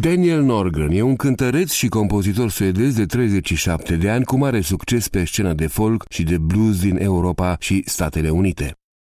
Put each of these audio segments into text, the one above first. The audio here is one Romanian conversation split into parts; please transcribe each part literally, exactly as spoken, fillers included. Daniel Norgren e un cântăreț și compozitor suedez de treizeci și șapte de ani cu mare succes pe scena de folk și de blues din Europa și Statele Unite.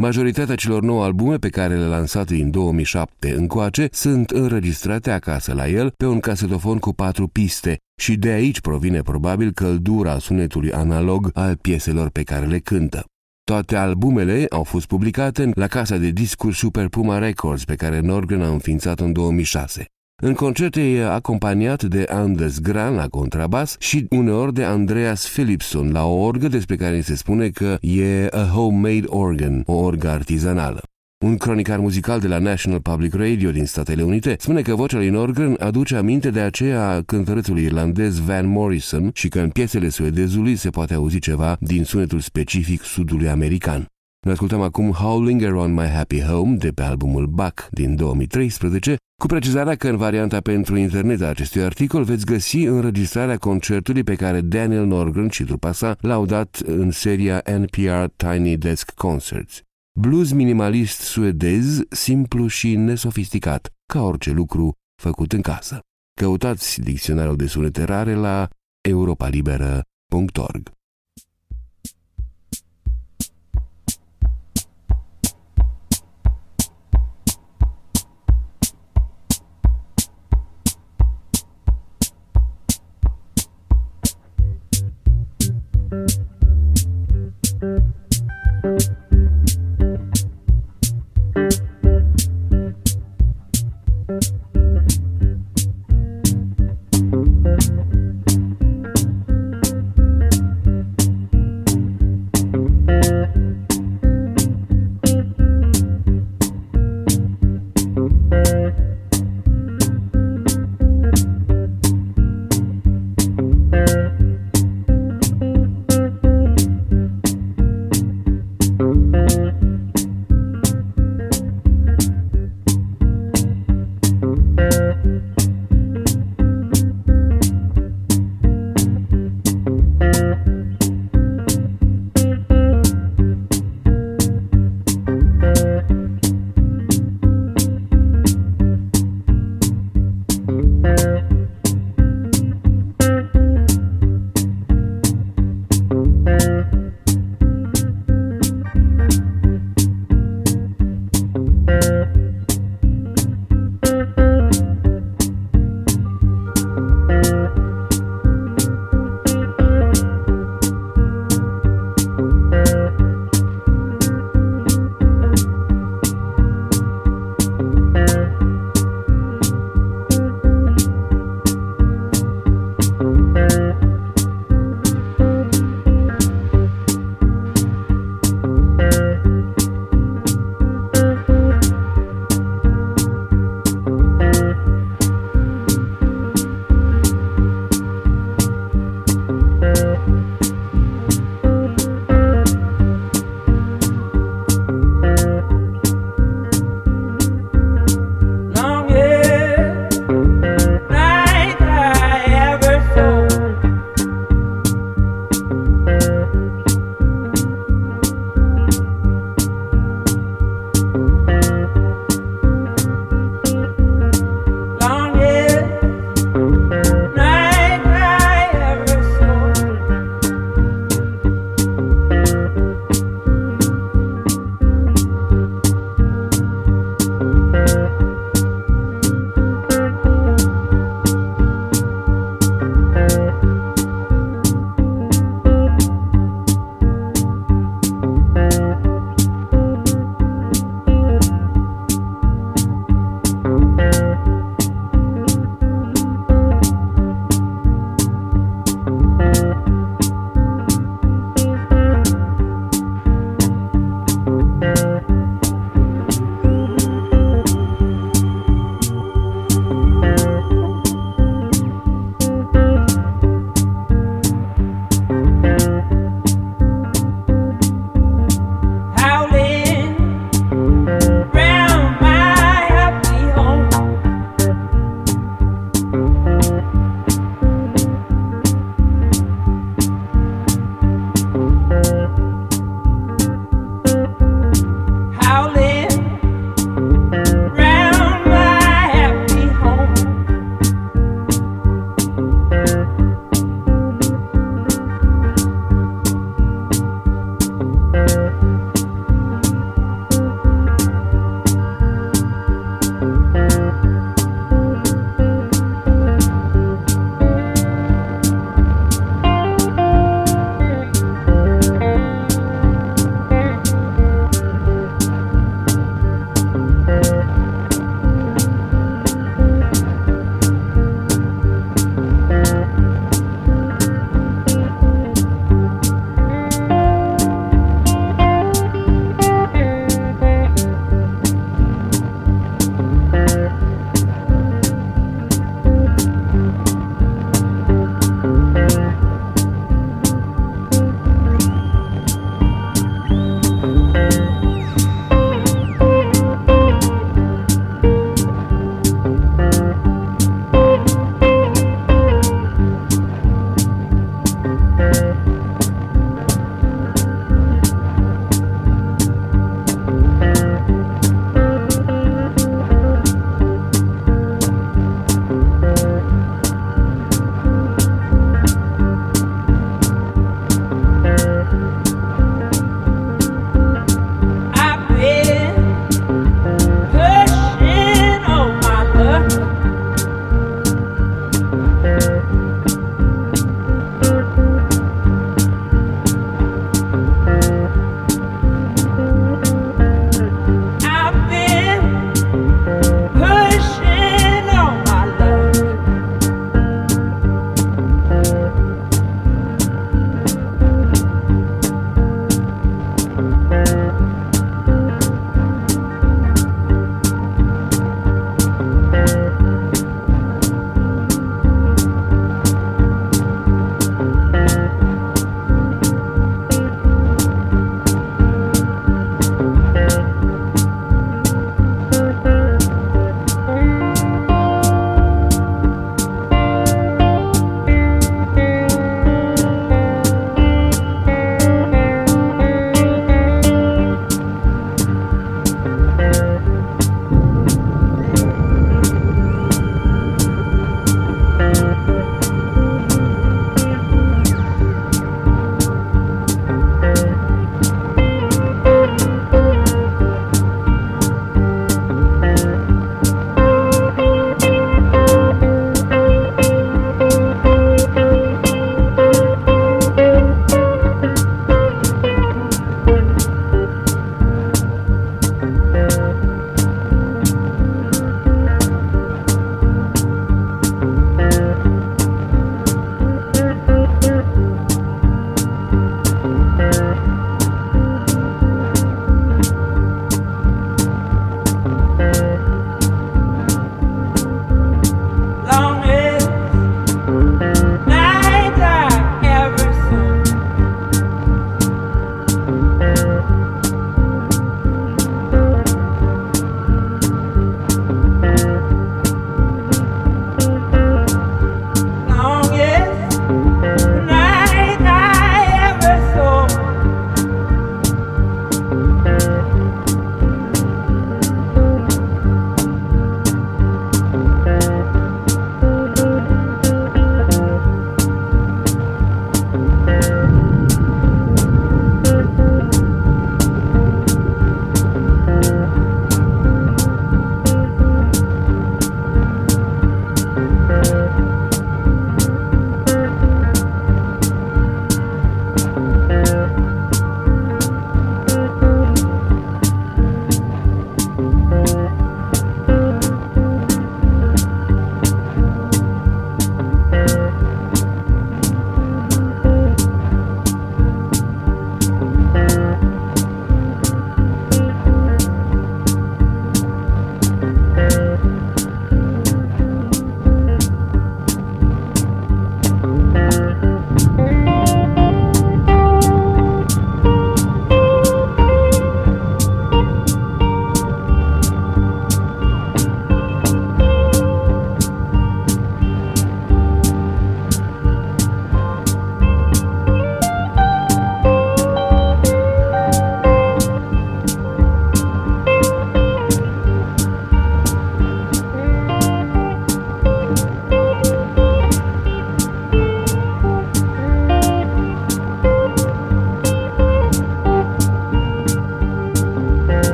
Majoritatea celor nouă albume pe care le-a lansat din două mii șapte încoace sunt înregistrate acasă la el pe un casetofon cu patru piste și de aici provine probabil căldura sunetului analog al pieselor pe care le cântă. Toate albumele au fost publicate la casa de discuri Super Puma Records pe care Norgren a înființat în două mii șase. În concerte e acompaniat de Anders Gran la contrabas și uneori de Andreas Philipson la o orgă despre care se spune că e a homemade organ, o orgă artizanală. Un cronicar muzical de la National Public Radio din Statele Unite spune că vocea lui Norgren aduce aminte de aceea a cântărețului irlandez Van Morrison și că în piesele suedezului se poate auzi ceva din sunetul specific sudului american. Ne ascultăm acum Howling Around My Happy Home de pe albumul Back din două mii treisprezece, cu precizarea că în varianta pentru internet a acestui articol veți găsi înregistrarea concertului pe care Daniel Norgren și trupa sa l-au dat în seria N P R Tiny Desk Concerts. Blues minimalist suedez, simplu și nesofisticat, ca orice lucru făcut în casă. Căutați dicționarul de sunete rare la europa liberă punct org.